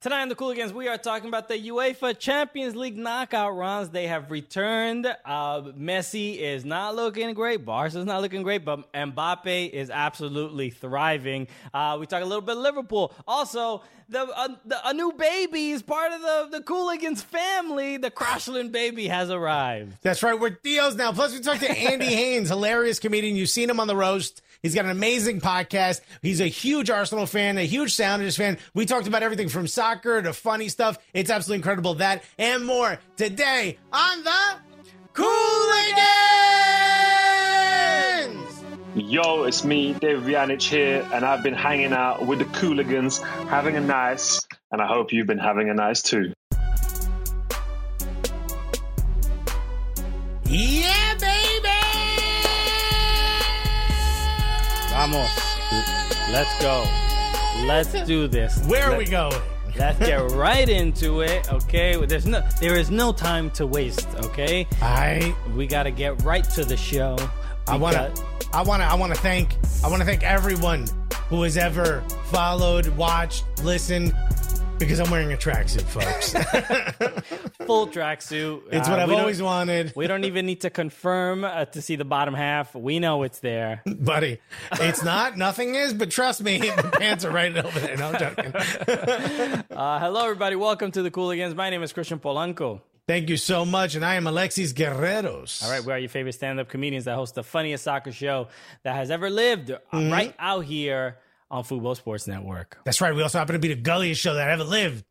Tonight on The Cooligans, we are talking about the UEFA Champions League knockout rounds. They have returned. Messi is not looking great. Barca's not looking great, but Mbappe is absolutely thriving. We talk a little bit of Liverpool. Also, a new baby is part of the Cooligans family. The Krashlyn baby has arrived. That's right. We're Theos now. Plus, we talked to Andy Haynes, hilarious comedian. You've seen him on The Roast. He's got an amazing podcast. He's a huge Arsenal fan, a huge Sounders fan. We talked about everything from soccer to funny stuff. It's absolutely incredible. That and more today on The Cooligans! Yo, it's me, Dave Vianich here, and I've been hanging out with The Cooligans, having a nice, and I hope you've been having a nice too. Yeah, baby! Vamos. Let's go. Let's do this. Where are we going? Let's get right into it, okay? There is no time to waste, okay? We got to get right to the show. I want to thank everyone who has ever followed, watched, listened, because I'm wearing a tracksuit, folks. Full tracksuit. It's what I've always wanted. We don't even need to confirm to see the bottom half. We know it's there. Buddy, it's not. Nothing is, but trust me, the pants are right over there. No, I'm joking. Hello, everybody. Welcome to The Cooligans. My name is Christian Polanco. Thank you so much, and I am Alexis Guerreros. All right, we are your favorite stand-up comedians that host the funniest soccer show that has ever lived right out here on Football Sports Network. That's right. We also happen to be the gulliest show that I ever lived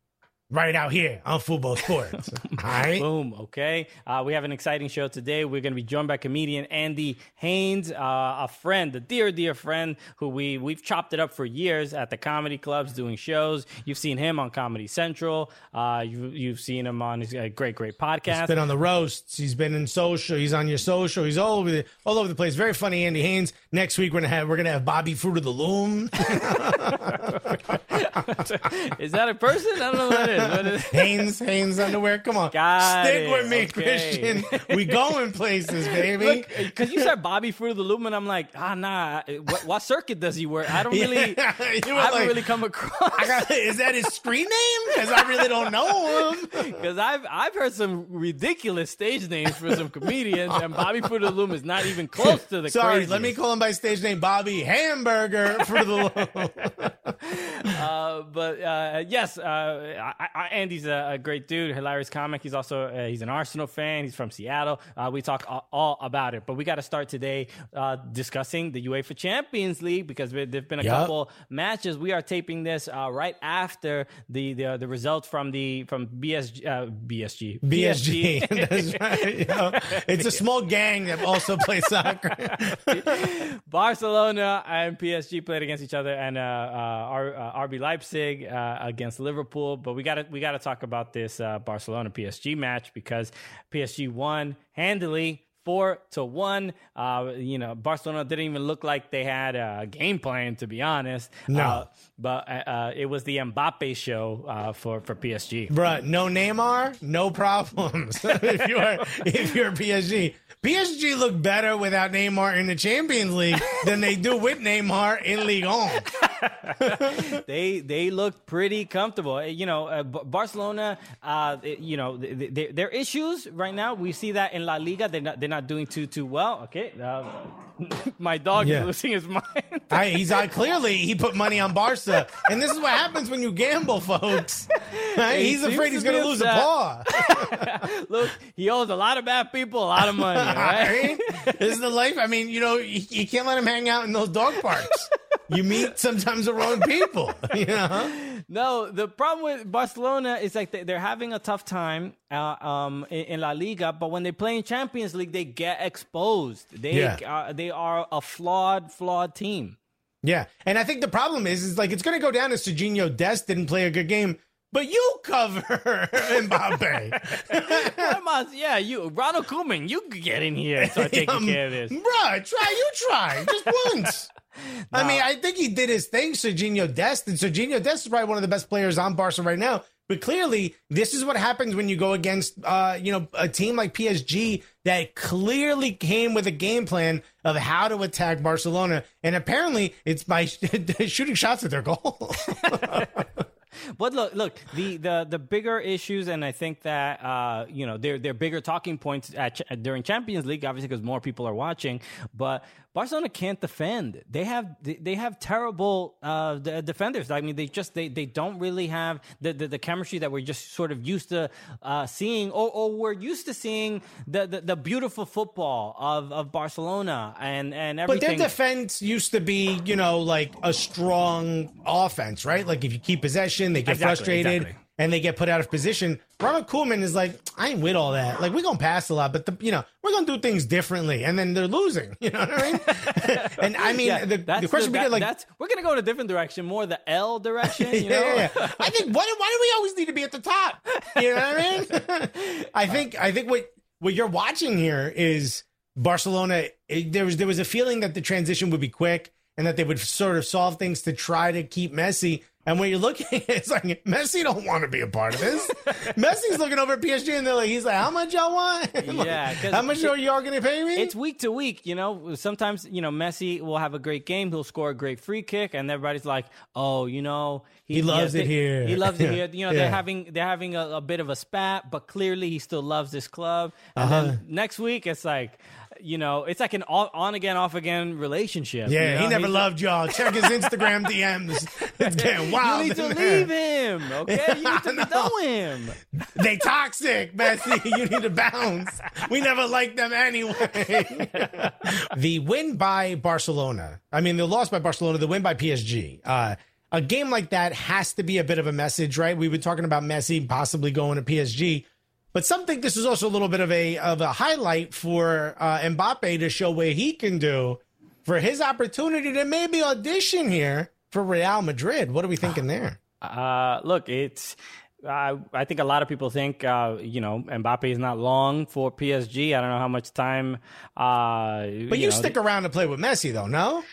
right out here on Football Sports. All right. Boom. Okay. We have an exciting show today. We're going to be joined by comedian Andy Haynes, a friend, a dear, dear friend who we've chopped it up for years at the comedy clubs doing shows. You've seen him on Comedy Central. You've seen him on his great, great podcast. He's been on The Roasts. He's been in social. He's on your social. He's all over the place. Very funny, Andy Haynes. Next week, we're going to have Bobby Fruit of the Loom. Is that a person? I don't know what it is. Haynes underwear. Come on. Stick with me, okay. Christian. We going places, baby. Because you said Bobby Fruit of the Loom, and I'm like, nah. What circuit does he work? I don't really, yeah, I haven't really come across. Is that his screen name? Because I really don't know him. Because I've heard some ridiculous stage names for some comedians, and Bobby Fruit of the Loom is not even close to the craziest. Let me call him by stage name, Bobby Hamburger Fruit of the Loom. Andy's a great dude, hilarious comic. He's also he's an Arsenal fan. He's from Seattle. We talk all about it, but we got to start today discussing the UEFA Champions League because there've been a couple matches. We are taping this right after the results from BSG. That's right. It's a small gang that also plays soccer. Barcelona and PSG played against each other, and RB Leipzig against Liverpool, but we gotta talk about this Barcelona PSG match because PSG won handily 4-1. Barcelona didn't even look like they had a game plan, to be honest. No, but it was the Mbappe show for PSG. Bruh, no Neymar, no problems. if you're PSG. PSG look better without Neymar in the Champions League than they do with Neymar in Ligue 1. They looked pretty comfortable. Barcelona. Their issues right now. We see that in La Liga. They're not doing too well. Okay, my dog is losing his mind. Clearly he put money on Barca, and this is what happens when you gamble, folks. Right? He's afraid he's going to lose a paw. Look, he owes a lot of bad people a lot of money. Right? This is the life. I mean, you can't let him hang out in those dog parks. You meet sometimes the wrong people. No, the problem with Barcelona is like they're having a tough time in La Liga, but when they play in Champions League, they get exposed. They are a flawed team. Yeah, and I think the problem is like it's going to go down to Sergiño Dest didn't play a good game. But you cover Mbappe. Yeah, you, Ronald Koeman, you get in here and start taking care of this. Bruh, try. Just once. No. I mean, I think he did his thing, Sergiño Dest. And Sergiño Dest is probably one of the best players on Barca right now. But clearly, this is what happens when you go against, a team like PSG that clearly came with a game plan of how to attack Barcelona. And apparently, it's by shooting shots at their goal. But look, the bigger issues, and I think that, they're bigger talking points during Champions League, obviously, because more people are watching. But Barcelona can't defend. They have terrible defenders. I mean, they don't really have the chemistry that we're just sort of used to seeing, or we're used to seeing the beautiful football of Barcelona and everything. But their defense used to be, like a strong offense, right? Like if you keep possession, they get frustrated. Exactly. And they get put out of position. Ronald Koeman is like, I ain't with all that. Like, we're going to pass a lot, but, we're going to do things differently. And then they're losing. You know what I mean? And, I mean, yeah, the question we get, like... we're going to go in a different direction, more the L direction, Yeah. I think, why do we always need to be at the top? You know what I mean? I think what you're watching here is Barcelona, there was a feeling that the transition would be quick and that they would sort of solve things to try to keep Messi. And when you're looking at it, it's like, Messi don't want to be a part of this. Messi's looking over at PSG, and they're like, he's like, how much y'all want? How much are y'all going to pay me? It's week to week, Sometimes, Messi will have a great game. He'll score a great free kick, and everybody's like, oh, He loves it here. He loves it here. They're having a bit of a spat, but clearly he still loves this club. And then next week, it's like... it's like an on-again, off-again relationship. Yeah, he never loved y'all. Check his Instagram DMs. It's getting wild. You need to leave him, okay? You need to know him. They toxic, Messi. You need to bounce. We never liked them anyway. The win by Barcelona. I mean, the loss by Barcelona, the win by PSG. A game like that has to be a bit of a message, right? We were talking about Messi possibly going to PSG. But some think this is also a little bit of a highlight for Mbappe to show what he can do for his opportunity to maybe audition here for Real Madrid. What are we thinking there? Look, it's... I think a lot of people think, Mbappe is not long for PSG. I don't know how much time... But you stick around to play with Messi, though, no?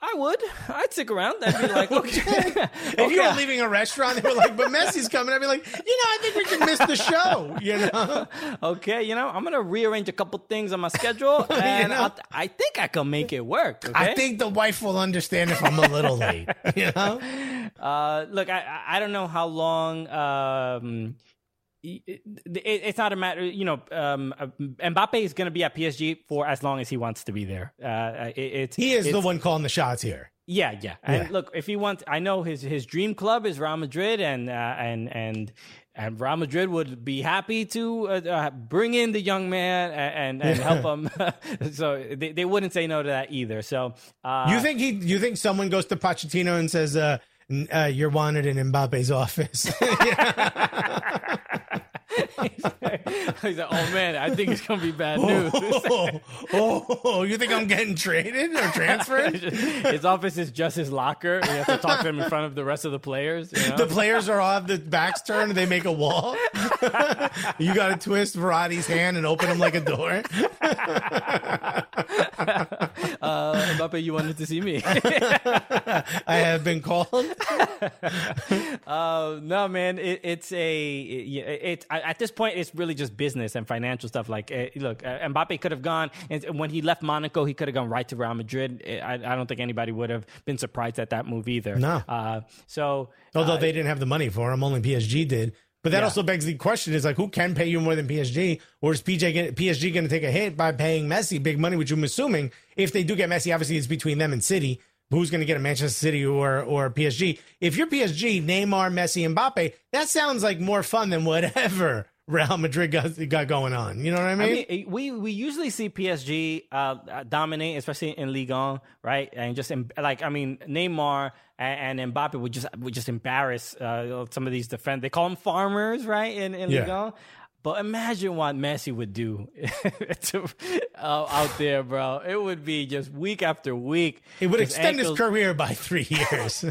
I would. I'd stick around. I'd be like, okay. If you were leaving a restaurant, they were like, but Messi's coming. I'd be like, I think we can miss the show, Okay, I'm going to rearrange a couple things on my schedule, and I think I can make it work, okay? I think the wife will understand if I'm a little late, Look, I don't know how long... It's not a matter, Mbappe is going to be at PSG for as long as he wants to be there. He is the one calling the shots here. Yeah. And look, if he wants, I know his dream club is Real Madrid, and Real Madrid would be happy to bring in the young man and help him. So they wouldn't say no to that either. So you think someone goes to Pochettino and says, you're wanted in Mbappe's office. He's like, oh man, I think it's gonna be bad news. You think I'm getting traded or transferred? His office is just his locker. You have to talk to him in front of the rest of the players. The players are on the backs turned. They make a wall. You gotta twist Verratti's hand and open him like a door. Mbappe, you wanted to see me. I have been called. No, man, at this point, it's really just business and financial stuff. Like, look, Mbappe could have gone, and when he left Monaco, he could have gone right to Real Madrid. I don't think anybody would have been surprised at that move either. No. Although they didn't have the money for him, only PSG did. But that also begs the question: is like, who can pay you more than PSG, or is PSG going to take a hit by paying Messi big money? Which I'm assuming, if they do get Messi, obviously it's between them and City. Who's going to get a Manchester City or PSG? If you're PSG, Neymar, Messi, Mbappe, that sounds like more fun than whatever Real Madrid got going on. You know what I mean? I mean, we usually see PSG dominate, especially in Ligue 1, right? And just Neymar and Mbappe would just embarrass some of these defenders. They call them farmers, right? In Ligue 1. But imagine what Messi would do out there, bro. It would be just week after week. It would extend his career by 3 years.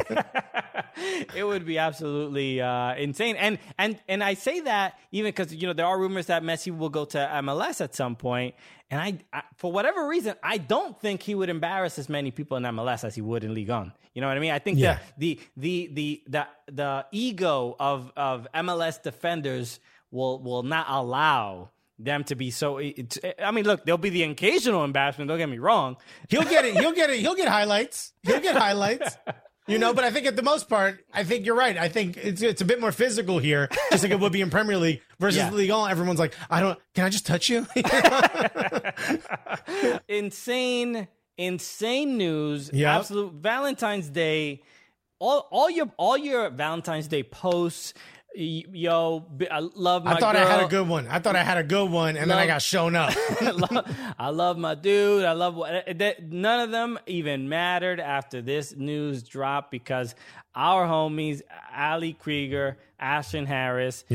It would be absolutely insane. And I say that even because, you know, there are rumors that Messi will go to MLS at some point. And I for whatever reason, I don't think he would embarrass as many people in MLS as he would in Ligue 1. You know what I mean? I think the ego of MLS defenders will not allow them to be so. I mean, look, there'll be the occasional embarrassment. Don't get me wrong. He'll get it. He'll get it. He'll get highlights. He'll get highlights. You know, but I think at the most part, I think you're right. I think it's a bit more physical here, just like it would be in Premier League versus Ligue 1. Everyone's like, can I just touch you? Insane news. Yep. Absolute Valentine's Day. All your Valentine's Day posts. Yo, I love my girl. I thought I had a good one, and then I got shown up. I love my dude. None of them even mattered after this news dropped because our homies, Ali Krieger, Ashton Harris,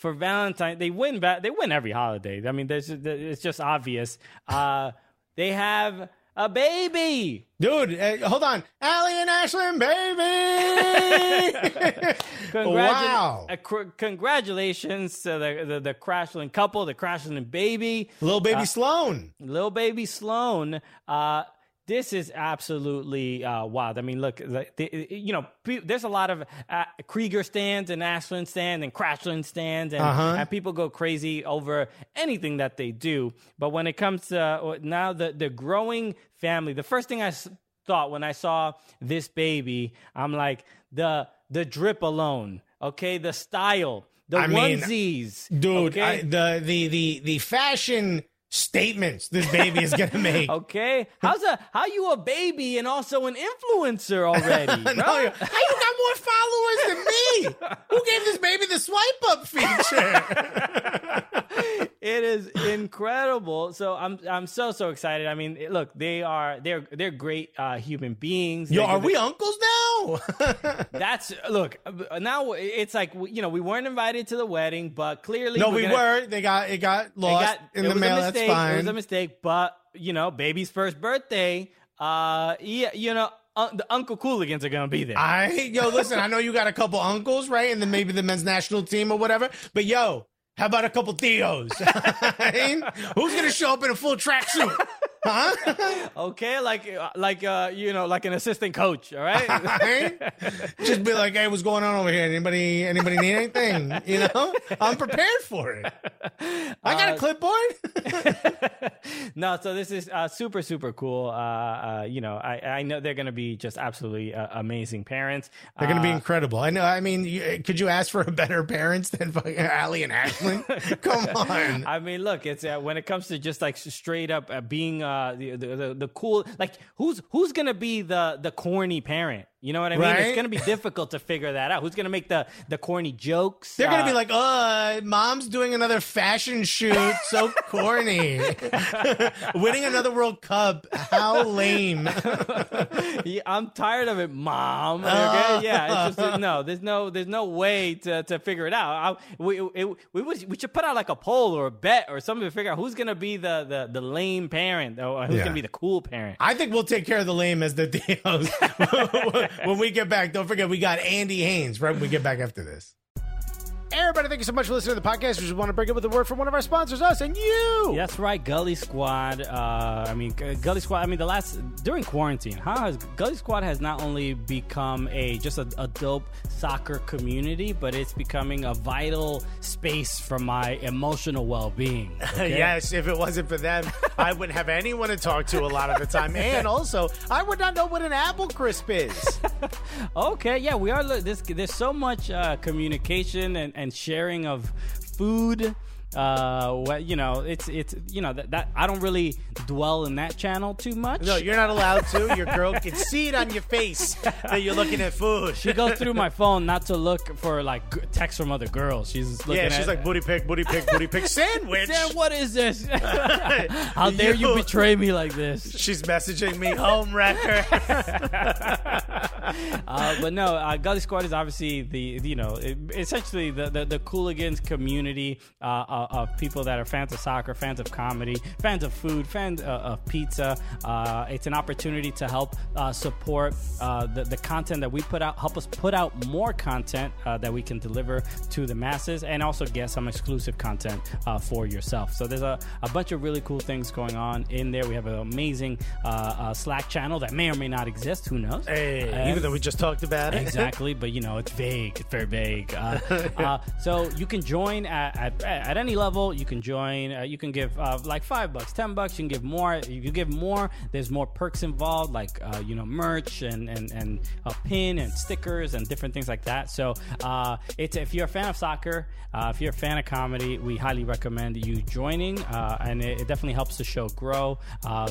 for Valentine's, they win every holiday. I mean, it's just obvious. They have a baby. Dude, hold on. Allie and Ashlyn, baby! Wow. Congratulations to the Krashlyn couple, the Krashlyn baby. Little baby Sloan. Little baby Sloan. This is absolutely wild. I mean, look, there's a lot of Krieger stands and Ashland stands and Krashlyn stands, and people go crazy over anything that they do. But when it comes to now the growing family, the first thing I thought when I saw this baby, I'm like, the drip alone, okay? The style, the onesies. Dude, okay? The fashion statements this baby is gonna make. Okay, how you a baby and also an influencer already? No, how you got more followers than me? Who gave this baby the swipe up feature? It is incredible. So I'm so excited. I mean, look, they're great human beings. Yo, are we uncles now? Now it's like, you know, we weren't invited to the wedding, but clearly we were. It got lost in the mail. That's fine. It was a mistake, but you know, baby's first birthday. The Uncle Cooligans are gonna be there. Listen, I know you got a couple uncles, right? And then maybe the men's national team or whatever. But yo, how about a couple Theos? Who's gonna show up in a full tracksuit? Huh? Okay, like an assistant coach, all right? Just be like, hey, what's going on over here? Anybody need anything? You know? I'm prepared for it. I got a clipboard. No, so this is super, super cool. I know they're going to be just absolutely amazing parents. They're going to be incredible. I know. I mean, could you ask for a better parents than fucking Ali and Ashley? Come on. I mean, look, it's when it comes to just like straight up being the cool, like who's gonna be the corny parent? You know what I mean? Right? It's gonna be difficult to figure that out. Who's gonna make the corny jokes? They're gonna be like, mom's doing another fashion shoot, so corny. Winning another World Cup, how lame. Yeah, I'm tired of it, mom. Okay? Yeah, it's just no. There's no way to figure it out. We should put out like a poll or a bet or something to figure out who's gonna be the lame parent or who's gonna be the cool parent. I think we'll take care of the lame as the Theos. When we get back, don't forget, we got Andy Haynes right when we get back after this. Everybody, thank you so much for listening to the podcast. We just want to break up with a word from one of our sponsors, us and you. That's right, Gully Squad. Gully Squad. I mean, during quarantine, Gully Squad has not only become a dope soccer community, but it's becoming a vital space for my emotional well-being. Okay? Yes, if it wasn't for them, I wouldn't have anyone to talk to a lot of the time, and also I would not know what an apple crisp is. Okay, yeah, we are. There's so much communication and sharing of food. That I don't really dwell in that channel too much. No, you're not allowed to. Your girl can see it on your face that you're looking at food. She goes through my phone not to look for like texts from other girls. She's looking she's like booty pick sandwich. Sam, what is this? How dare you betray me like this? She's messaging me, home wrecker. But no, Gully Squad is obviously essentially the Cooligans community of people that are fans of soccer, fans of comedy, fans of food, fans of pizza. It's an opportunity to help support the content that we put out, help us put out more content that we can deliver to the masses, and also get some exclusive content for yourself. So there's a bunch of really cool things going on in there. We have an amazing Slack channel that may or may not exist. Who knows? Hey, even though we just talked about it. Exactly. But, it's vague. It's very vague. So you can join at any level. You can join. You can give like $5, $10. You can give more. You give more. There's more perks involved, like, merch and a pin and stickers and different things like that. So it's if you're a fan of soccer, if you're a fan of comedy, we highly recommend you joining. And it definitely helps the show grow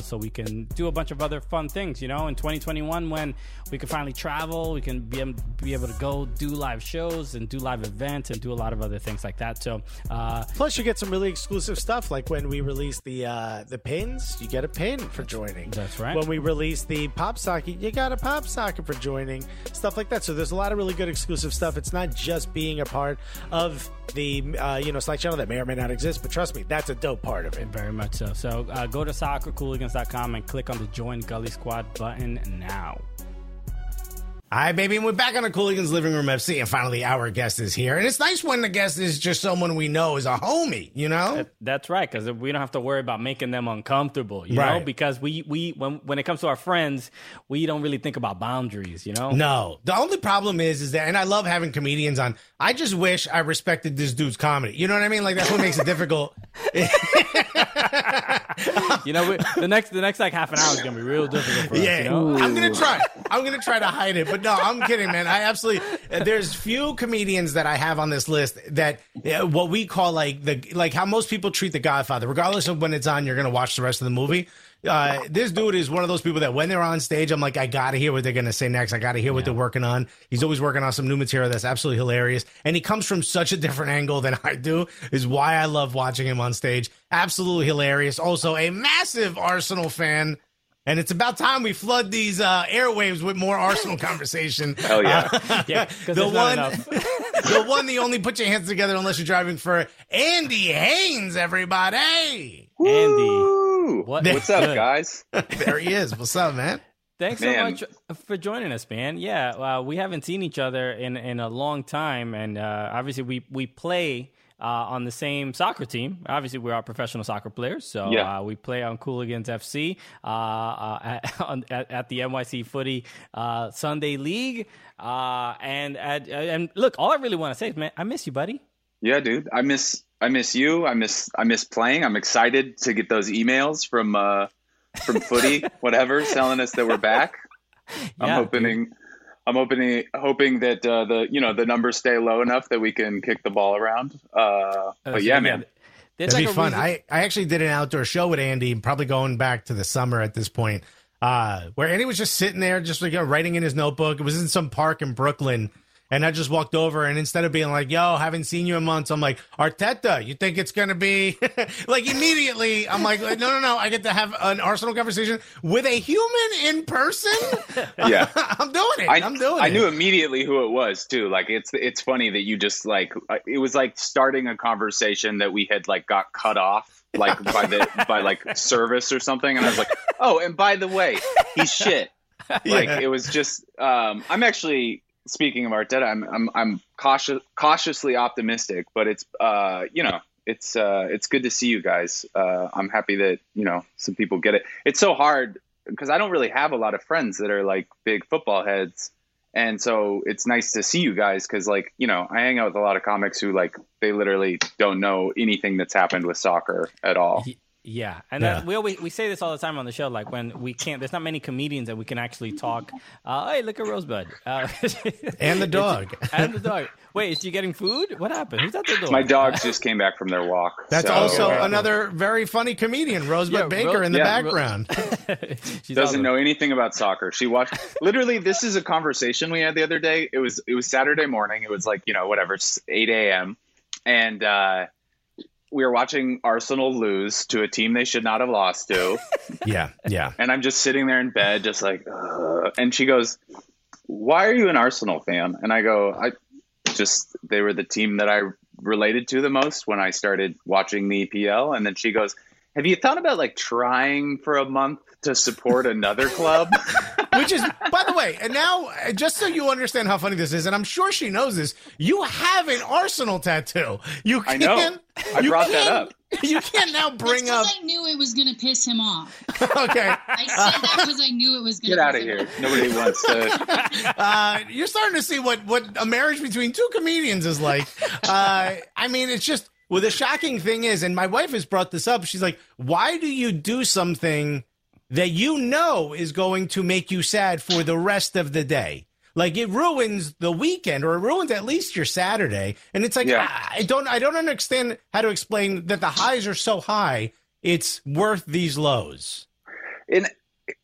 so we can do a bunch of other fun things, in 2021 when we can finally travel, we can be able to go do live shows and do live events and do a lot of other things like that. So plus you get some really exclusive stuff, like when we release the pins, you get a pin for joining. That's right. When we release the pop socket, you got a pop socket for joining, stuff like that. So there's a lot of really good exclusive stuff. It's not just being a part of the Slack channel that may or may not exist, but trust me, that's a dope part of it. Very much so. So go to soccercooligans.com and click on the Join Gully Squad button now. All right, baby, and we're back on the Cooligans Living Room FC, and finally our guest is here. And it's nice when the guest is just someone we know is a homie, That's right, because we don't have to worry about making them uncomfortable, right. Because we when it comes to our friends, we don't really think about boundaries, No, the only problem is that, and I love having comedians on, I just wish I respected this dude's comedy. You know what I mean? Like, that's what makes it difficult. The next like half an hour is going to be real difficult for us, I'm going to try to hide it, but no, I'm kidding, man. I absolutely. There's few comedians that I have on this list that what we call like how most people treat The Godfather. Regardless of when it's on, you're gonna watch the rest of the movie. This dude is one of those people that when they're on stage, I'm like, I gotta hear what they're gonna say next. I gotta hear what they're working on. He's always working on some new material that's absolutely hilarious, and he comes from such a different angle than I do. Is why I love watching him on stage. Absolutely hilarious. Also, a massive Arsenal fan. And it's about time we flood these airwaves with more Arsenal conversation. Hell yeah. The only put your hands together unless you're driving for Andy Haynes, everybody. Woo! Andy. What's up, guys? There he is. What's up, man? Thanks so much for joining us, man. Yeah, we haven't seen each other in a long time. And obviously we play on the same soccer team. Obviously, we're all professional soccer players, so we play on Cooligans FC at the NYC Footy Sunday League. And look, all I really want to say is, man, I miss you, buddy. Yeah, dude, I miss you. I miss playing. I'm excited to get those emails from Footy, whatever, telling us that we're back. I'm hoping that the numbers stay low enough that we can kick the ball around. Man, that'd be fun. I actually did an outdoor show with Andy, probably going back to the summer at this point, where Andy was just sitting there, just writing in his notebook. It was in some park in Brooklyn, and I just walked over, and instead of being like, "Yo, haven't seen you in months," I'm like, "Arteta, you think it's gonna be like immediately?" I'm like, "No, I get to have an Arsenal conversation with a human in person." Yeah, I'm doing it. I knew immediately who it was too. Like, it's funny that you just it was like starting a conversation that we had got cut off by service or something, and I was like, "Oh, and by the way, he's shit." It was just I'm actually. Speaking of Arteta, I'm cautiously optimistic, but it's it's good to see you guys. I'm happy that some people get it. It's so hard because I don't really have a lot of friends that are big football heads, and so it's nice to see you guys because I hang out with a lot of comics who they literally don't know anything that's happened with soccer at all. Yeah, and that, we say this all the time on the show. Like when we can't, there's not many comedians that we can actually talk. Hey, look at Rosebud and the dog. Wait, is she getting food? What happened? Who's at the door? My dogs just came back from their walk. That's also another very funny comedian, Rosebud Baker, in the background. She doesn't know anything about soccer. She watched. Literally, this is a conversation we had the other day. It was Saturday morning. It was 8 a.m. and. We were watching Arsenal lose to a team they should not have lost to. Yeah. And I'm just sitting there in bed, just and she goes, why are you an Arsenal fan? And I go, they were the team that I related to the most when I started watching the EPL. And then she goes, have you thought about like trying for a month to support another club? Which is, by the way, and now just so you understand how funny this is, and I'm sure she knows this, you have an Arsenal tattoo. You can, I know. I brought that up. You can't now bring up. I knew it was going to piss him off. Okay. I said that because I knew it was going to piss him off. Get out of here. Nobody wants to. You're starting to see what a marriage between two comedians is like. I mean, it's just, well, the shocking thing is, and my wife has brought this up, she's like, why do you do something that you know is going to make you sad for the rest of the day? Like, it ruins the weekend, or it ruins at least your Saturday. And it's like, yeah. I don't understand how to explain that the highs are so high, it's worth these lows. And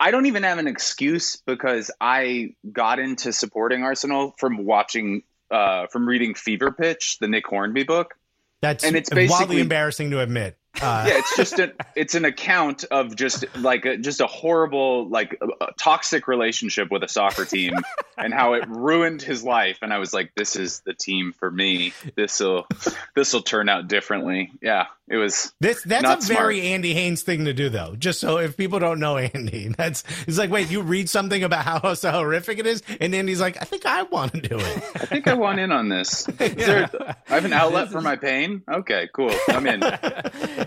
I don't even have an excuse, because I got into supporting Arsenal from watching, from reading Fever Pitch, the Nick Hornby book. It's wildly embarrassing to admit. Yeah, it's just it's an account of just a horrible, like, a toxic relationship with a soccer team and how it ruined his life. And I was like, this is the team for me. This'll turn out differently. Yeah, it was. That's a very Andy Haynes thing to do, though. Just so if people don't know Andy, it's like, wait, you read something about how horrific it is, and Andy's like, I think I want to do it. I think I want in on this. Yeah. I have an outlet for my pain. Okay, cool. I'm in.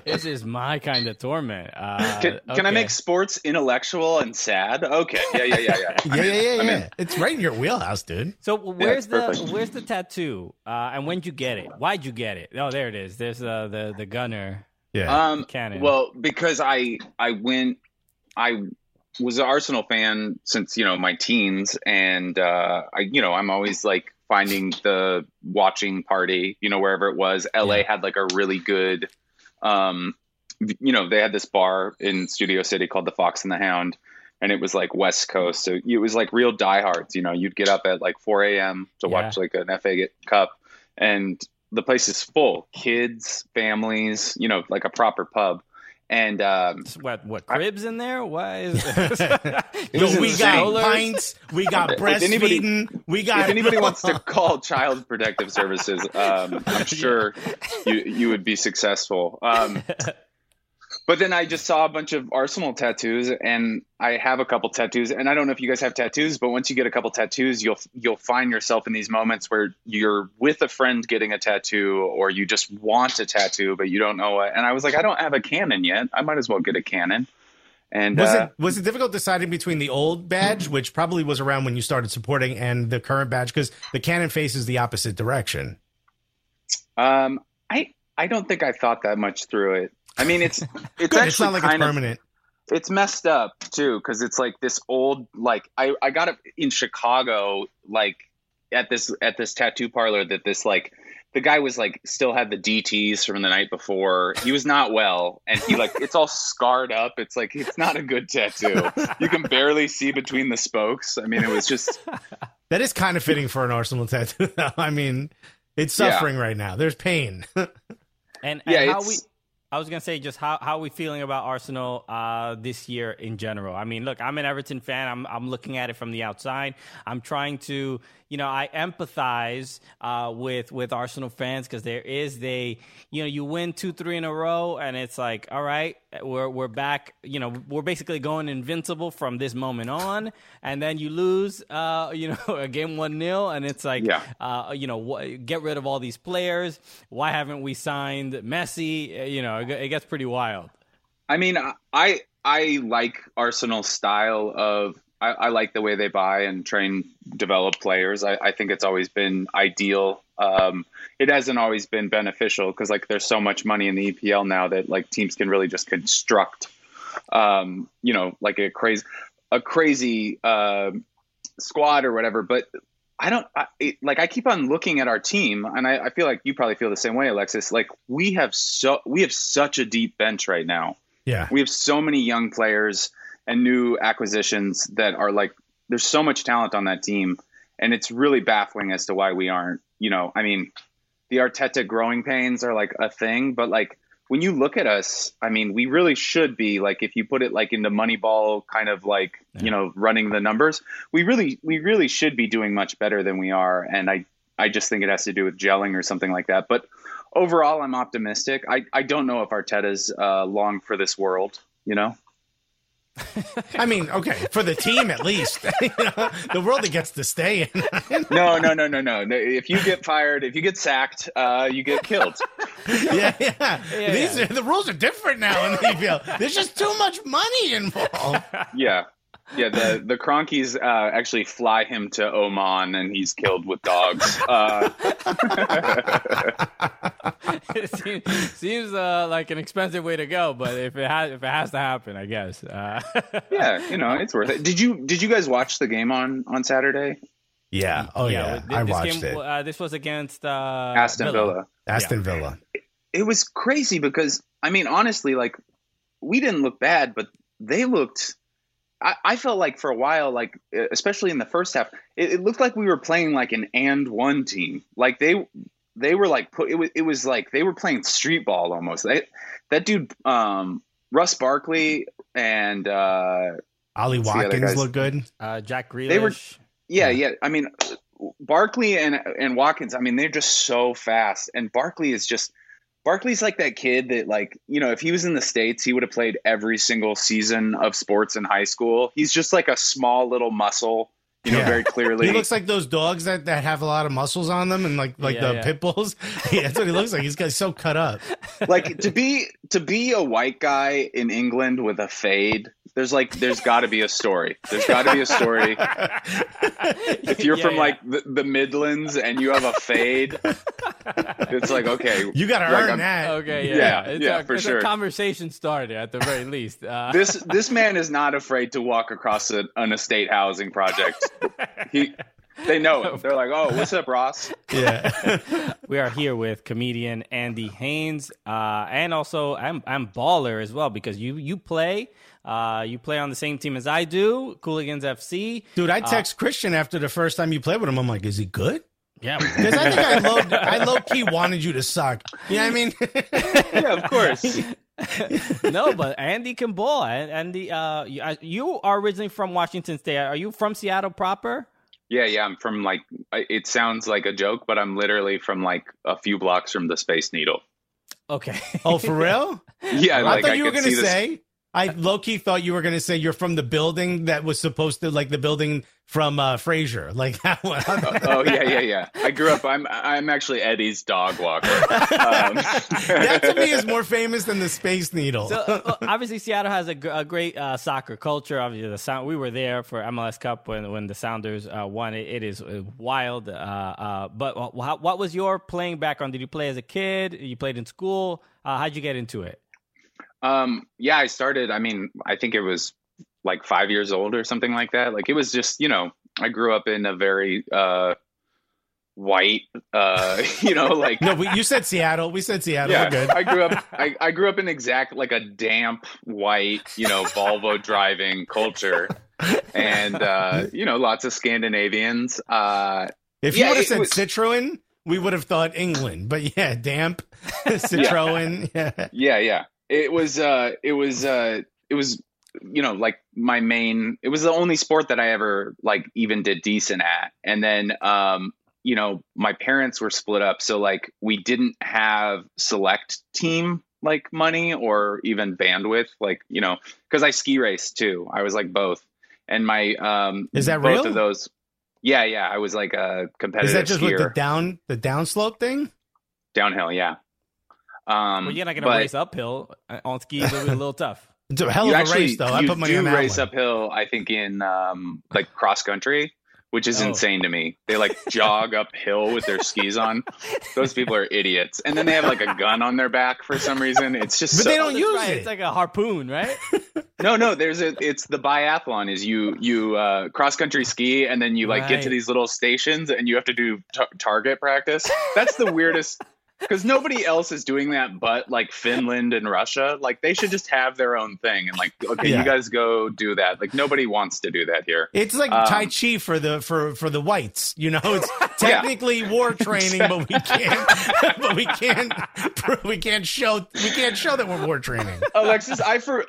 This is my kind of torment. Can I make sports intellectual and sad? Okay. Yeah. I'm in. It's right in your wheelhouse, dude. So where's the tattoo? And when'd you get it? Why'd you get it? Oh, there it is. There's the gunner. Yeah. Cannon. Well, because I was an Arsenal fan since, you know, my teens, and I'm always like finding the watching party, you know, wherever it was. LA had like a really good. They had this bar in Studio City called the Fox and the Hound, and it was like West Coast. So it was like real diehards, you know, you'd get up at like 4 a.m. to watch like an FA Cup, and the place is full, kids, families, you know, like a proper pub. And what cribs in there? Why is this? We got pints, we got breastfeeding, we got. If anybody wants to call Child Protective Services, I'm sure you would be successful. But then I just saw a bunch of Arsenal tattoos, and I have a couple tattoos. And I don't know if you guys have tattoos, but once you get a couple tattoos, you'll find yourself in these moments where you're with a friend getting a tattoo, or you just want a tattoo, but you don't know what. And I was like, I don't have a Canon yet. I might as well get a Canon. And was it difficult deciding between the old badge, which probably was around when you started supporting, and the current badge, because the Canon faces the opposite direction? I don't think I thought that much through it. I mean, it's actually, it's not like it's permanent. It's messed up too, because it's like this old, like I got it in Chicago, like at this tattoo parlor that this, like, the guy was like still had the DTs from the night before. He was not well, and he like it's all scarred up. It's like, it's not a good tattoo. You can barely see between the spokes. I mean, it was just that is kind of fitting for an Arsenal tattoo, though. I mean, it's suffering right now. There's pain, and yeah, how we. I was going to say just how are we feeling about Arsenal this year in general? I mean, look, I'm an Everton fan. I'm looking at it from the outside. I'm trying to, you know, I empathize with Arsenal fans, because there is you win 2-3 in a row, and it's like, all right, we're back. You know, we're basically going invincible from this moment on. And then you lose, a game 1-0, and it's like, get rid of all these players. Why haven't we signed Messi? You know. It gets pretty wild. I mean, I like Arsenal's style of I like the way they buy and train, develop players. I think it's always been ideal. It hasn't always been beneficial, because like there's so much money in the EPL now that like teams can really just construct, like a crazy squad or whatever. But I keep on looking at our team, and I feel like you probably feel the same way, Alexis. Like we have such a deep bench right now. Yeah, we have so many young players and new acquisitions that are like, there's so much talent on that team, and it's really baffling as to why we aren't. You know, I mean, the Arteta growing pains are like a thing, but like when you look at us, I mean, we really should be like, if you put it like into Moneyball, kind of like, you know, running the numbers, we really should be doing much better than we are. And I just think it has to do with gelling or something like that. But overall, I'm optimistic. I don't know if Arteta's long for this world, you know? I mean, okay, for the team at least. You know, the world that gets to stay in. No. If you get fired, if you get sacked, you get killed. Yeah. These are, the rules are different now in the EPL. There's just too much money involved. Yeah. The Cronkies actually fly him to Oman, and he's killed with dogs. It seems like an expensive way to go, but if it has to happen, I guess. Yeah, you know, it's worth it. Did you guys watch the game on Saturday? Yeah. Oh yeah. I watched it. This was against Aston Villa. It was crazy because, I mean, honestly, like, we didn't look bad, but they looked. I felt like for a while, like especially in the first half, it looked like we were playing like an and one team. Like they were like it was like they were playing street ball almost. That dude, Russ Barkley and Ollie Watkins looked good. Jack Grealish. They were, yeah. I mean, Barkley and Watkins. I mean, they're just so fast, and Barkley's like that kid that, like, you know, if he was in the States, he would have played every single season of sports in high school. He's just like a small little muscle, you know, very clearly. He looks like those dogs that have a lot of muscles on them and like the pit bulls. Yeah, that's what he looks like. He's got so cut up. Like to be a white guy in England with a fade, there's got to be a story. If you're from like the Midlands and you have a fade, it's like, okay, you got to earn that. Okay, it's a conversation starter at the very least. This man is not afraid to walk across an estate housing project. They know it. They're like, oh, what's up, Ross? Yeah. We are here with comedian Andy Haynes. And also I'm baller as well, because you play on the same team as I do, Cooligans FC. Dude, I text Christian after the first time you played with him. I'm like, is he good? Yeah, because I think I low key wanted you to suck. You know what I mean? Yeah, of course. No, but Andy can ball. Andy, you are originally from Washington State. Are you from Seattle proper? Yeah, I'm from, like, it sounds like a joke, but I'm literally from like a few blocks from the Space Needle. Okay. Oh, for real? Yeah. Like, I thought you were going to say, I low-key thought you were going to say you're from the building that was supposed to, like, the building from Frasier, like that one. Oh, yeah. I grew up, I'm actually Eddie's dog walker. That to me is more famous than the Space Needle. So, obviously, Seattle has a great soccer culture. Obviously, we were there for MLS Cup when the Sounders won. It is wild. But what was your playing background? Did you play as a kid? You played in school? How'd you get into it? I started, I mean, I think it was like 5 years old or something like that. Like, it was just, you know, I grew up in a very, white, you know, like, no, you said Seattle. We said Seattle. Yeah, we're good. I grew up in exact, like a damp white, you know, Volvo driving culture and, you know, lots of Scandinavians. If you would have said Citroen, we would have thought England, but yeah, damp Citroen. Yeah. It was, you know, like my main, it was the only sport that I ever like even did decent at. And then, you know, my parents were split up. So like, we didn't have select team like money or even bandwidth, like, you know, cause I ski raced too. I was like both. And my, is that both real? Of those. Yeah. I was like a competitive skier. Is that just like the down slope thing? Downhill. Yeah. Well, you're not going to race uphill on skis. It'll be a little tough. It's a hell of a race, though. I put money on that. You do race uphill, I think, in like cross country, which is insane to me. They like jog uphill with their skis on. Those people are idiots. And then they have like a gun on their back for some reason. It's just, but they don't use it. It's like a harpoon, right? No. It's the biathlon. Is you cross country ski and then you like get to these little stations and you have to do target practice. That's the weirdest. Because nobody else is doing that but, like, Finland and Russia. Like, they should just have their own thing. And, like, okay, yeah. You guys go do that. Like, nobody wants to do that here. It's like Tai Chi for the whites, you know? It's technically war training, but we can't show that we're war training. Alexis, I for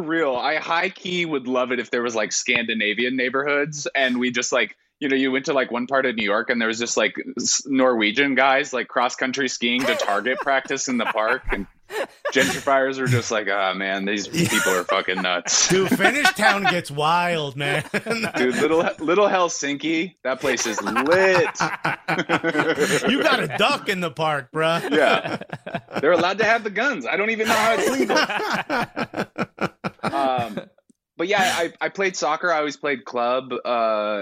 real, I high key would love it if there was, like, Scandinavian neighborhoods and we just, like, you know, you went to like one part of New York and there was just like Norwegian guys like cross country skiing to target practice in the park, and gentrifiers were just like, ah, oh, man, these people are fucking nuts. Dude, Finnish town gets wild, man. Dude, little Helsinki, that place is lit. You got a duck in the park, bro. Yeah, they're allowed to have the guns. I don't even know how it's legal. But yeah, I played soccer. I always played club,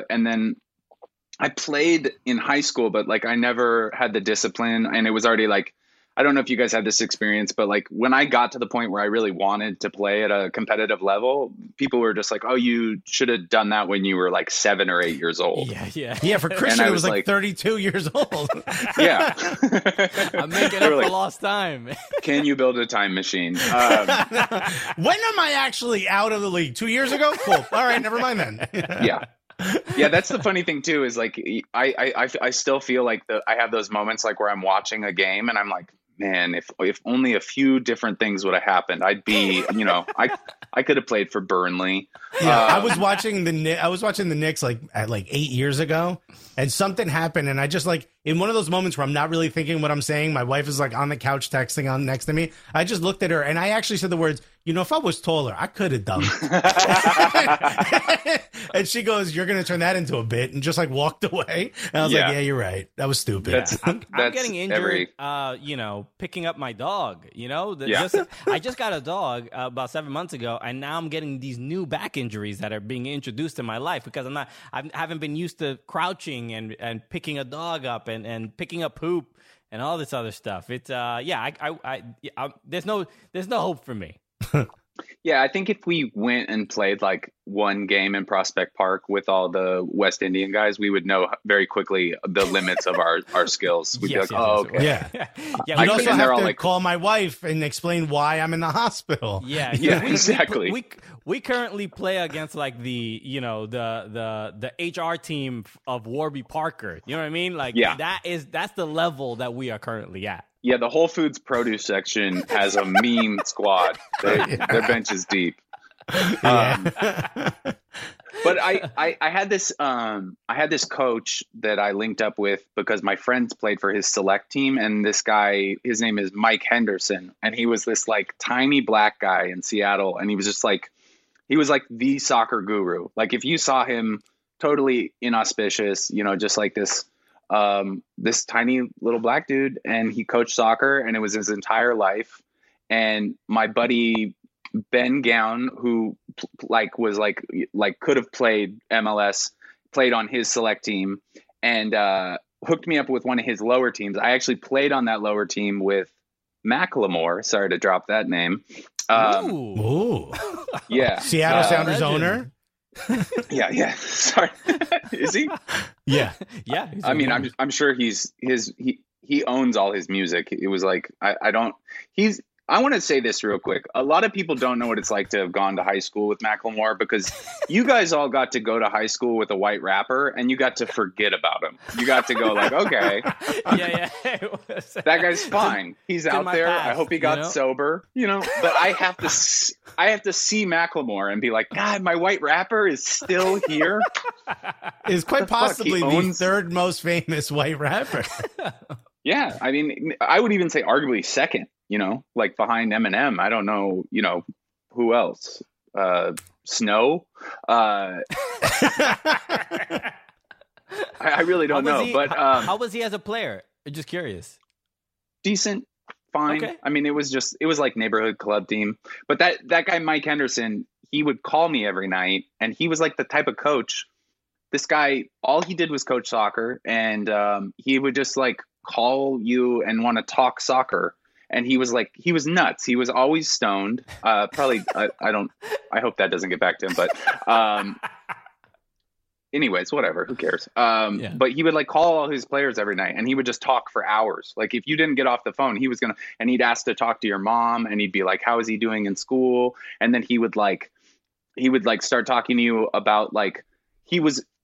and then I played in high school, but like I never had the discipline, and it was already like, I don't know if you guys had this experience, but like when I got to the point where I really wanted to play at a competitive level, people were just like, oh, you should have done that when you were like 7 or 8 years old. Yeah. For Christian, it was like 32 years old. Yeah. I'm making up for lost time. Can you build a time machine? When am I actually out of the league? 2 years ago? Cool. All right. Never mind then. Yeah. Yeah, that's the funny thing too, is like, I still feel like I have those moments like where I'm watching a game and I'm like, man, if only a few different things would have happened, I'd be, you know, I could have played for Burnley. Yeah, I was watching the Knicks like at like 8 years ago, and something happened, and I just like in one of those moments where I'm not really thinking what I'm saying, my wife is like on the couch texting on next to me. I just looked at her and I actually said the words, you know, if I was taller, I could have done it. And she goes, you're going to turn that into a bit, and just like walked away. And I was like, yeah, you're right. That was stupid. I'm getting injured, you know, picking up my dog, you know. I just got a dog about 7 months ago, and now I'm getting these new back injuries that are being introduced in my life because I haven't been used to crouching and picking a dog up and picking up poop and all this other stuff. It's, there's no hope for me. Yeah, I think if we went and played like one game in Prospect Park with all the West Indian guys, we would know very quickly the limits of our skills. We'd be like, oh, okay. Yeah. We'd also have to call my wife and explain why I'm in the hospital. Yeah, exactly. We currently play against like the, you know, the HR team of Warby Parker. You know what I mean? Like that's the level that we are currently at. Yeah, the Whole Foods produce section has a meme squad. Their bench is deep. But I had this coach that I linked up with because my friends played for his select team, and this guy, his name is Mike Henderson, and he was this like tiny black guy in Seattle, and he was just like, he was like the soccer guru. Like if you saw him, totally inauspicious, you know, just like this. This tiny little black dude, and he coached soccer, and it was his entire life. And my buddy Ben Gown, who was could have played MLS, played on his select team, and hooked me up with one of his lower teams. I actually played on that lower team with Macklemore. Sorry to drop that name. Ooh. Yeah, Seattle Sounders owner. yeah. Sorry, is he? Yeah. I mean, I'm sure he owns all his music. It was like I want to say this real quick. A lot of people don't know what it's like to have gone to high school with Macklemore, because you guys all got to go to high school with a white rapper and you got to forget about him. You got to go like, okay, yeah. That guy's fine. He's out there. Past, I hope he got sober, you know. But I have to see Macklemore and be like, God, my white rapper is still here. Is quite possibly the third most famous white rapper. Yeah, I mean, I would even say arguably second, you know, like behind Eminem. I don't know, you know, who else? Snow? I really don't know. How was he as a player? I'm just curious. Decent, fine. Okay. I mean, it was like neighborhood club team. But that guy, Mike Henderson, he would call me every night, and he was like the type of coach. This guy, all he did was coach soccer, and he would just like call you and want to talk soccer. And he was like, he was nuts. He was always stoned. Probably, I hope that doesn't get back to him, but anyways, whatever, who cares? But he would like call all his players every night, and he would just talk for hours. Like if you didn't get off the phone, he was going to, and he'd ask to talk to your mom, and he'd be like, how is he doing in school? And then he would start talking to you about like,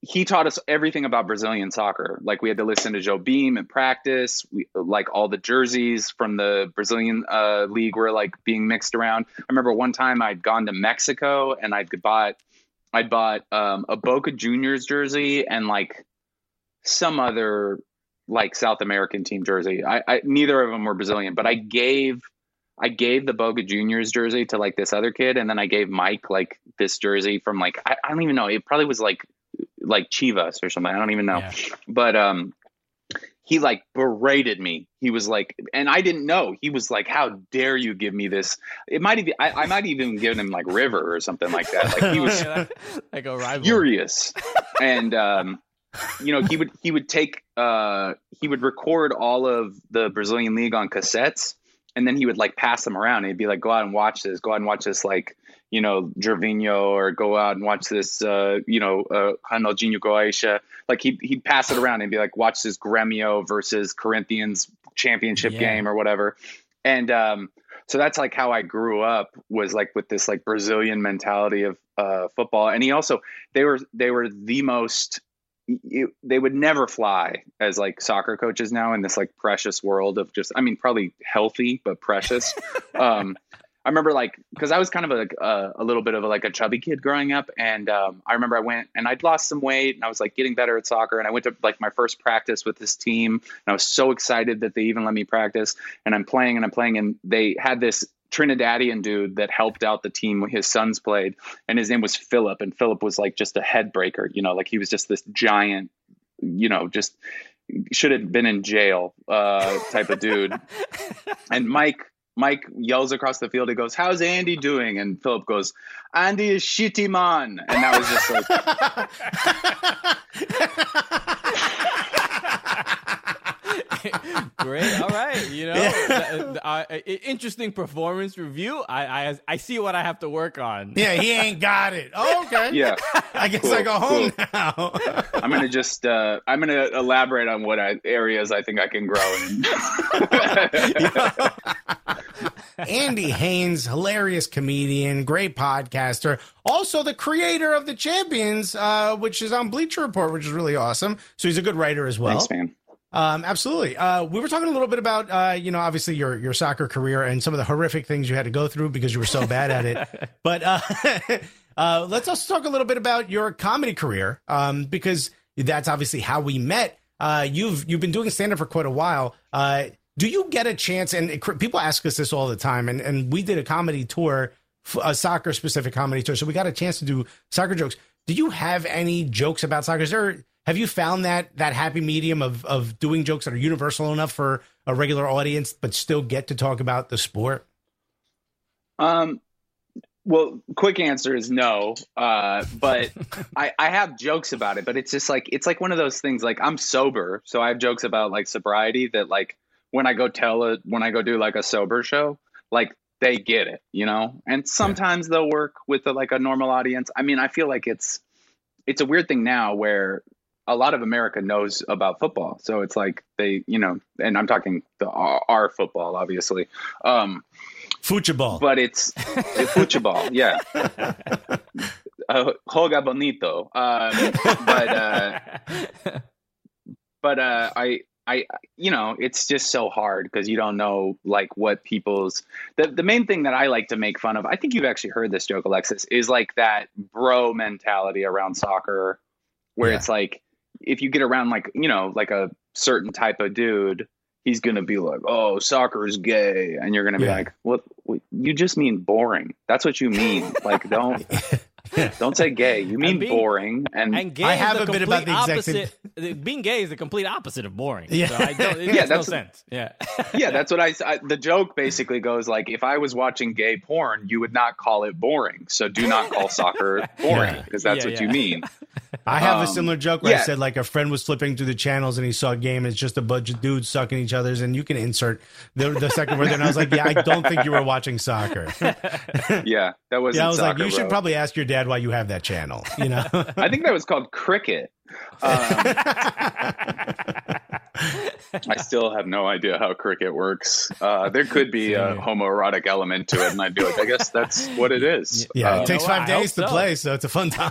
he taught us everything about Brazilian soccer. Like we had to listen to Joe Beam and practice. We, like all the jerseys from the Brazilian league were like being mixed around. I remember one time I'd gone to Mexico and I bought a Boca Juniors jersey and like some other like South American team jersey. I neither of them were Brazilian, but I gave the Boca Juniors jersey to like this other kid. And then I gave Mike like this jersey from like, I don't even know. It probably was like Chivas or something. I don't even know. Yeah. But he like berated me. He was like, and I didn't know. He was like, how dare you give me this? It might even, I might even give him like River or something like that. Like he was like a rival. Furious. And you know, he would take he would record all of the Brazilian league on cassettes, and then he would like pass them around. He'd be like, go out and watch this like, you know, Gervinho, or go out and watch this, you know, Ronaldinho Goiacha. Like he'd pass it around and be like, watch this Grêmio versus Corinthians championship game or whatever. And so that's like how I grew up, was like with this like Brazilian mentality of football. And he also, they were the most, they would never fly as like soccer coaches now in this like precious world of just, I mean, probably healthy, but precious. I remember like, cause I was kind of a little bit of a chubby kid growing up. And I remember I went and I'd lost some weight and I was like getting better at soccer. And I went to like my first practice with this team, and I was so excited that they even let me practice, and I'm playing. And they had this Trinidadian dude that helped out the team when his sons played, and his name was Philip. And Philip was like just a head breaker, you know, like he was just this giant, you know, just should have been in jail type of dude. And Mike yells across the field. He goes, how's Andy doing? And Philip goes, Andy is shitty, man. And that was just like... Great. All right. You know, interesting performance review. I see what I have to work on. Yeah, he ain't got it. Oh, okay. Yeah. I guess I go home now. I'm going to just I'm going to elaborate on what areas I think I can grow in. Andy Haynes, hilarious comedian, great podcaster, also the creator of The Champions, which is on Bleacher Report, which is really awesome. So he's a good writer as well. Thanks, man. Absolutely. We were talking a little bit about, you know, obviously your soccer career and some of the horrific things you had to go through because you were so bad at it. But let's also talk a little bit about your comedy career, because that's obviously how we met. You've been doing stand-up for quite a while. Do you get a chance, and people ask us this all the time, and we did a comedy tour, a soccer-specific comedy tour, so we got a chance to do soccer jokes. Do you have any jokes about soccer? Have you found that happy medium of doing jokes that are universal enough for a regular audience but still get to talk about the sport? Well, quick answer is no, but I have jokes about it, but it's just like, it's like one of those things, like I'm sober, so I have jokes about like sobriety that like, when I go do like a sober show, like they get it, you know? And sometimes they'll work with a normal audience. I mean, I feel like it's a weird thing now where a lot of America knows about football. So it's like they, you know, and I'm talking our football, obviously. Futebol. But it's futebol. Yeah. Joga bonito. But I, you know, it's just so hard because you don't know like what people's, the main thing that I like to make fun of, I think you've actually heard this joke, Alexis, is like that bro mentality around soccer where it's like, if you get around like, you know, like a certain type of dude, he's going to be like, oh, soccer is gay. And you're going to be like, well, you just mean boring. That's what you mean. Like, don't say gay. You mean boring. And gay, I have a bit about the opposite. Being gay is the complete opposite of boring. Yeah. So it makes no sense. Yeah. Yeah. That's what I, the joke basically goes like, if I was watching gay porn, you would not call it boring. So do not call soccer boring because that's what you mean. I have a similar joke where I said like a friend was flipping through the channels and he saw a game. And it's just a bunch of dudes sucking each other's, and you can insert the second word there. And I was like, yeah, I don't think you were watching soccer. Yeah, that wasn't. Yeah, I was soccer, like, you should probably ask your dad why you have that channel. You know, I think that was called cricket. I still have no idea how cricket works. There could be a homoerotic element to it, and I'd be like, I guess that's what it is. Yeah, it takes 5 days to play, so it's a fun time.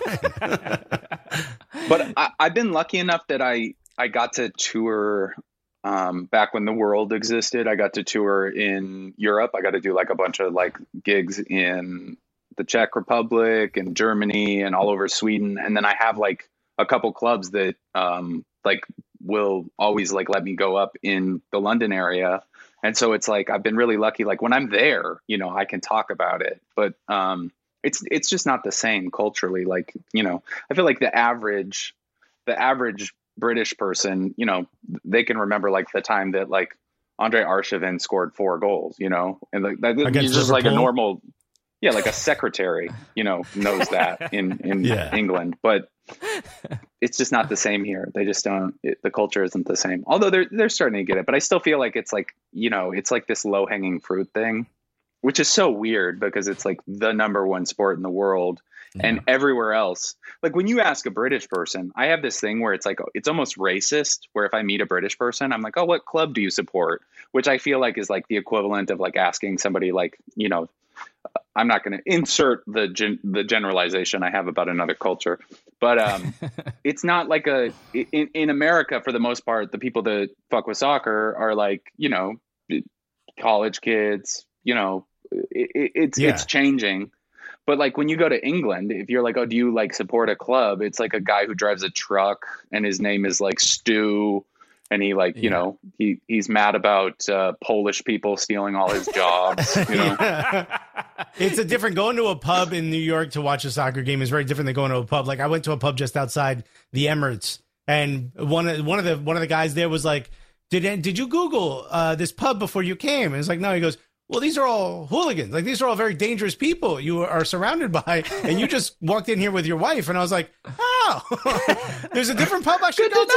But I've been lucky enough that I got to tour back when the world existed. I got to tour in Europe. I got to do like a bunch of like gigs in the Czech Republic and Germany and all over Sweden. And then I have like a couple clubs that like will always like let me go up in the London area. And so it's like, I've been really lucky. Like when I'm there, you know, I can talk about it, but it's just not the same culturally. Like, you know, I feel like the average British person, you know, they can remember like the time that like Andre Arshavin scored 4 goals, you know, and like that's just like a normal, yeah, like a secretary, you know, knows that in England, but it's just not the same here. They just don't. The culture isn't the same. Although they're starting to get it, but I still feel like it's like, you know, it's like this low hanging fruit thing, which is so weird because it's like the #1 sport in the world, and everywhere else. Like when you ask a British person, I have this thing where it's like it's almost racist. Where if I meet a British person, I'm like, oh, what club do you support? Which I feel like is like the equivalent of like asking somebody like, you know, I'm not going to insert the generalization I have about another culture, but it's not like in America for the most part, the people that fuck with soccer are like, you know, college kids, you know, it's changing. But like when you go to England, if you're like, oh, do you like support a club? It's like a guy who drives a truck and his name is like Stu. And he like, you know, he's mad about Polish people stealing all his jobs. You know, it's a different. Going to a pub in New York to watch a soccer game is very different than going to a pub. Like I went to a pub just outside the Emirates, and one of the guys there was like, did you Google this pub before you came? And it's like, no. He goes, well, these are all hooligans. Like these are all very dangerous people you are surrounded by, and you just walked in here with your wife. And I was like, oh, there's a different pub I should go to.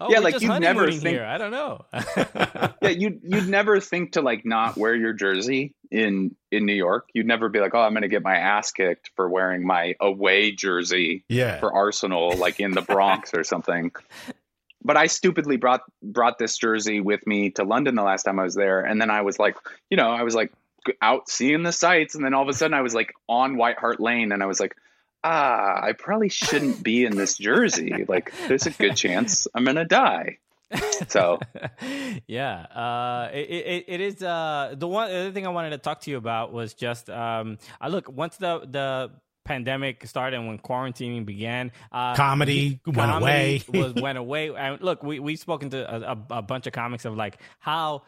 Oh, yeah, like you'd never think here. I don't know. Yeah, you'd never think to like not wear your jersey in New York. You'd never be like, oh, I'm gonna get my ass kicked for wearing my away jersey for Arsenal, like in the Bronx or something. But I stupidly brought this jersey with me to London the last time I was there. And then I was like, you know, I was like out seeing the sights. And then all of a sudden I was like on White Hart Lane. And I was like, I probably shouldn't be in this jersey. Like there's a good chance I'm going to die. So, yeah, it is the other thing I wanted to talk to you about was just once the pandemic started and when quarantining began, comedy went away. And look, we've spoken to a bunch of comics of like, how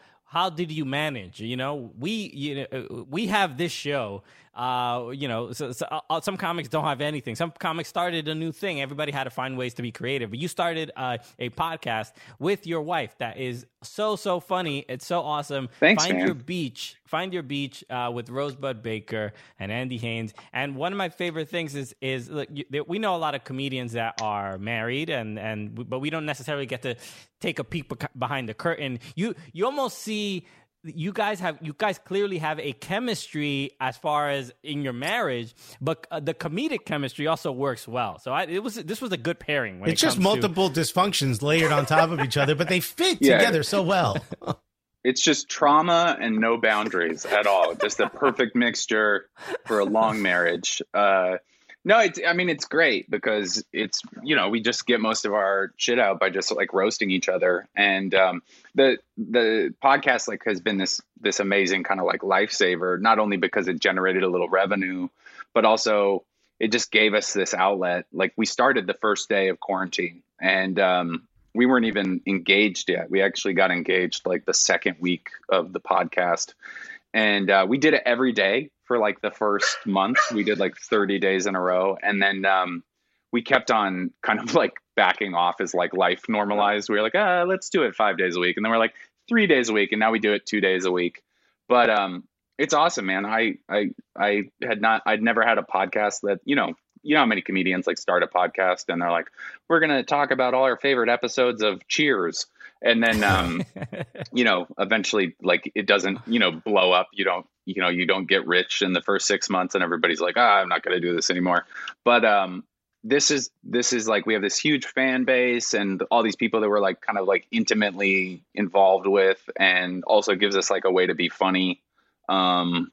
did you manage? You know, we have this show. You know, so some comics don't have anything. Some comics started a new thing. Everybody had to find ways to be creative. But you started a podcast with your wife that is so funny. It's so awesome. Thanks, man. Find Your Beach with Rosebud Baker and Andy Haynes. And one of my favorite things is look, we know a lot of comedians that are married, but we don't necessarily get to take a peek behind the curtain. You almost see. You guys clearly have a chemistry as far as in your marriage, but the comedic chemistry also works well. So this was a good pairing. When it's just multiple dysfunctions layered on top of each other, but they fit together so well. It's just trauma and no boundaries at all. Just the perfect mixture for a long marriage. No, it's great because it's, you know, we just get most of our shit out by just like roasting each other. And the podcast like has been this amazing kind of like lifesaver, not only because it generated a little revenue, but also it just gave us this outlet. Like we started the first day of quarantine and we weren't even engaged yet. We actually got engaged like the second week of the podcast. And we did it every day for like the first month. We did like 30 days in a row. And then we kept on kind of like backing off as like life normalized. We were like, let's do it 5 days a week. And then we're like 3 days a week. And now we do it 2 days a week. But It's awesome, man. I'd never had a podcast that, you know how many comedians like start a podcast and they're like, we're going to talk about all our favorite episodes of Cheers. And then, eventually like it doesn't, blow up. You don't get rich in the first 6 months and everybody's like, I'm not going to do this anymore. But, this is like, we have this huge fan base and all these people that we're like, kind of like intimately involved with, and also gives us like a way to be funny, a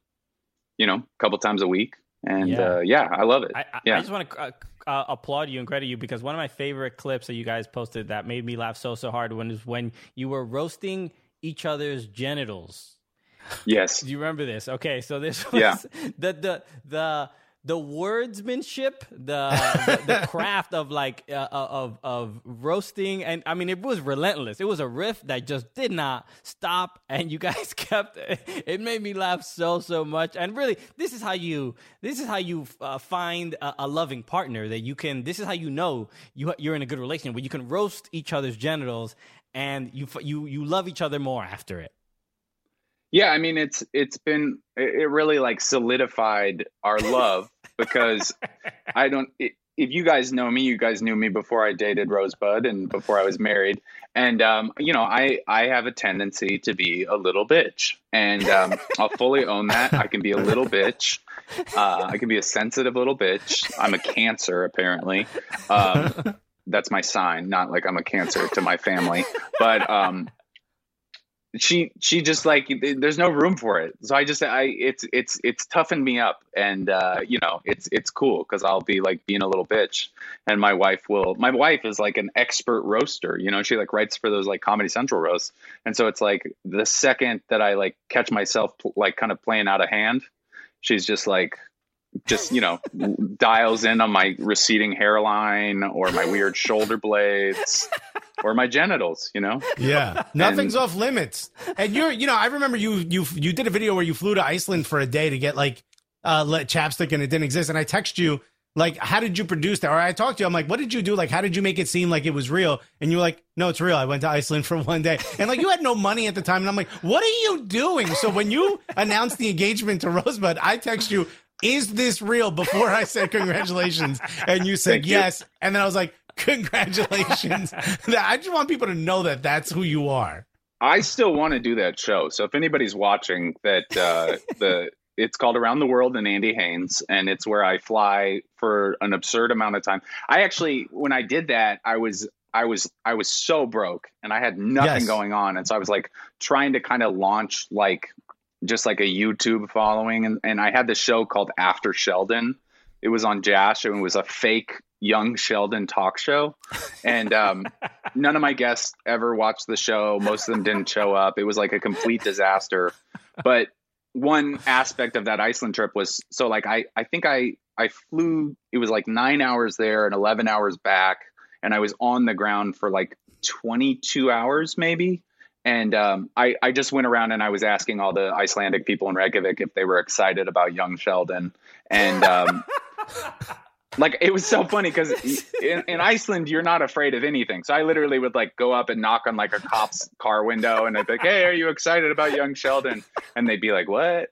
couple times a week. And, I love it. I just want to applaud you and credit you, because one of my favorite clips that you guys posted that made me laugh so hard was when you were roasting each other's genitals. Yes. Do you remember this? Okay. So this was the wordsmanship, the craft of like of roasting, and I mean it was relentless. It was a riff that just did not stop, and you guys kept it. Made me laugh so much. And really, this is how you find a loving partner that you can. This is how you know you're in a good relationship, where you can roast each other's genitals, and you love each other more after it. Yeah, I mean, it really like solidified our love, because if you guys know me, you guys knew me before I dated Rosebud and before I was married. And, I have a tendency to be a little bitch, and I'll fully own that. I can be a little bitch. I can be a sensitive little bitch. I'm a Cancer, apparently. That's my sign, not like I'm a Cancer to my family, but, she just like, there's no room for it. So it's toughened me up, and it's cool. 'Cause I'll be like being a little bitch, and my wife is like an expert roaster, she like writes for those like Comedy Central roasts. And so it's like the second that I like catch myself like kind of playing out of hand, she's just like, dials in on my receding hairline or my weird shoulder blades or my genitals, Yeah. Nothing's off limits. And I remember you did a video where you flew to Iceland for a day to get like chapstick, and it didn't exist. And I text you like, how did you produce that? Or I talked to you, I'm like, what did you do? Like, how did you make it seem like it was real? And you were like, no, it's real. I went to Iceland for one day. And like, you had no money at the time. And I'm like, what are you doing? So when you announced the engagement to Rosebud, I text you, is this real? Before I said congratulations, and you said yes. And then I was like, congratulations. I just want people to know that that's who you are. I still want to do that show. So if anybody's watching that, it's called Around the World in Andy Haynes, and it's where I fly for an absurd amount of time. I actually, when I did that, I was so broke and I had nothing going on. And so I was like trying to kind of launch like, just like a YouTube following. And I had this show called After Sheldon. It was on Jash, and it was a fake Young Sheldon talk show. And none of my guests ever watched the show. Most of them didn't show up. It was like a complete disaster. But one aspect of that Iceland trip was, so like, I think I flew, it was like 9 hours there and 11 hours back. And I was on the ground for like 22 hours maybe. And I just went around and I was asking all the Icelandic people in Reykjavik if they were excited about Young Sheldon. And like, it was so funny because in Iceland, you're not afraid of anything. So I literally would like go up and knock on like a cop's car window, and I'd be like, hey, are you excited about Young Sheldon? And they'd be like, what?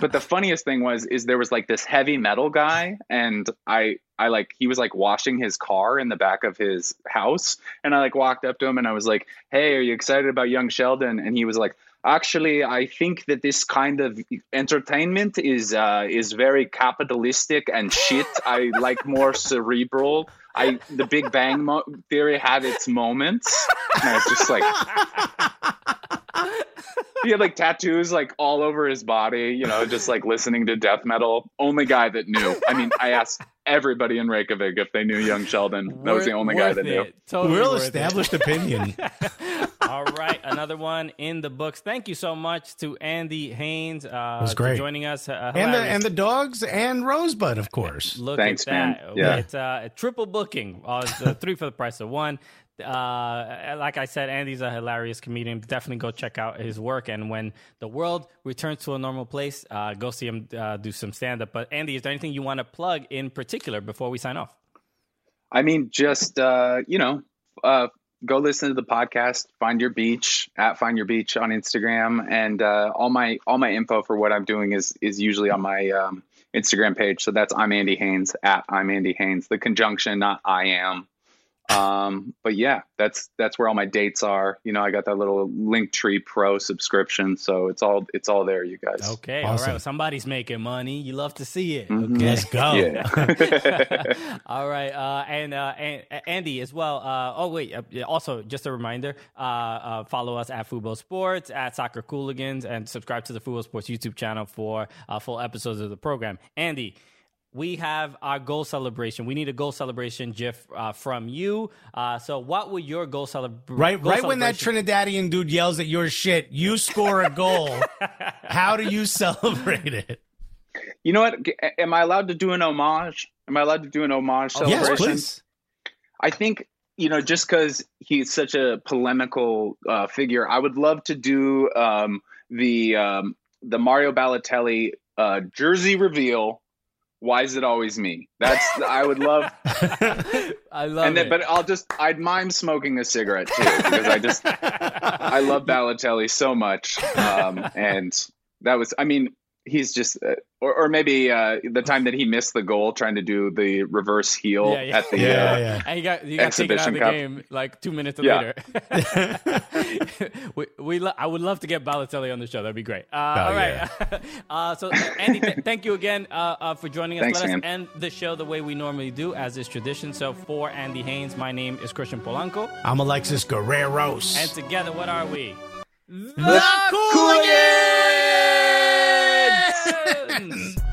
But the funniest thing was there was like this heavy metal guy, and I like, he was like washing his car in the back of his house. And I like walked up to him and I was like, hey, are you excited about Young Sheldon? And he was like, actually, I think that this kind of entertainment is very capitalistic and shit. I like more cerebral. The Big Bang Theory had its moments. And I was just like... He had like tattoos like all over his body, just like listening to death metal. Only guy that knew. I mean, I asked everybody in Reykjavik if they knew Young Sheldon. That was the only guy that knew. Totally real established opinion. All right. Another one in the books. Thank you so much to Andy Haynes for joining us. And the dogs and Rosebud, of course. Look Thanks, at that. Man. Yeah. It's a triple booking. Three for the price of one. Like I said, Andy's a hilarious comedian. Definitely go check out his work. And when the world returns to a normal place, go see him do some stand-up. But Andy, is there anything you want to plug in particular before we sign off? I mean, just go listen to the podcast, Find Your Beach, at Find Your Beach on Instagram. And all my info for what I'm doing is usually on my Instagram page. So that's I'm Andy Haynes, at I'm Andy Haynes. The conjunction, not I am. But yeah, that's where all my dates are. You know, I got that little Linktree Pro subscription, so it's all there, you guys. Okay, awesome. All right, well, somebody's making money. You love to see it. Mm-hmm. Okay, let's go. Yeah. All right, and Andy as well. Also just a reminder, follow us at Fubo Sports, at Soccer Cooligans, and subscribe to the Fubo Sports YouTube channel for full episodes of the program. Andy, we have our goal celebration. We need a goal celebration gif from you. So what would your goal celebration... Right when that Trinidadian dude yells at your shit, you score a goal. How do you celebrate it? You know what? Am I allowed to do an homage? Am I allowed to do an homage celebration? Yes, please. I think, you know, just because he's such a polemical figure, I would love to do the Mario Balotelli jersey reveal. Why is it always me? I love it. But I'd mime smoking a cigarette too, because I love Balotelli so much. And that was, I mean, he's just, or maybe the time that he missed the goal trying to do the reverse heel at the and he got taken out of the game like 2 minutes later. I would love to get Balotelli on the show. That'd be great. All right. Yeah. So Andy, thank you again for joining us. Let us end the show the way we normally do, as is tradition. So for Andy Haynes, my name is Christian Polanco. I'm Alexis Guerreros. And together, what are we? The Cooligans!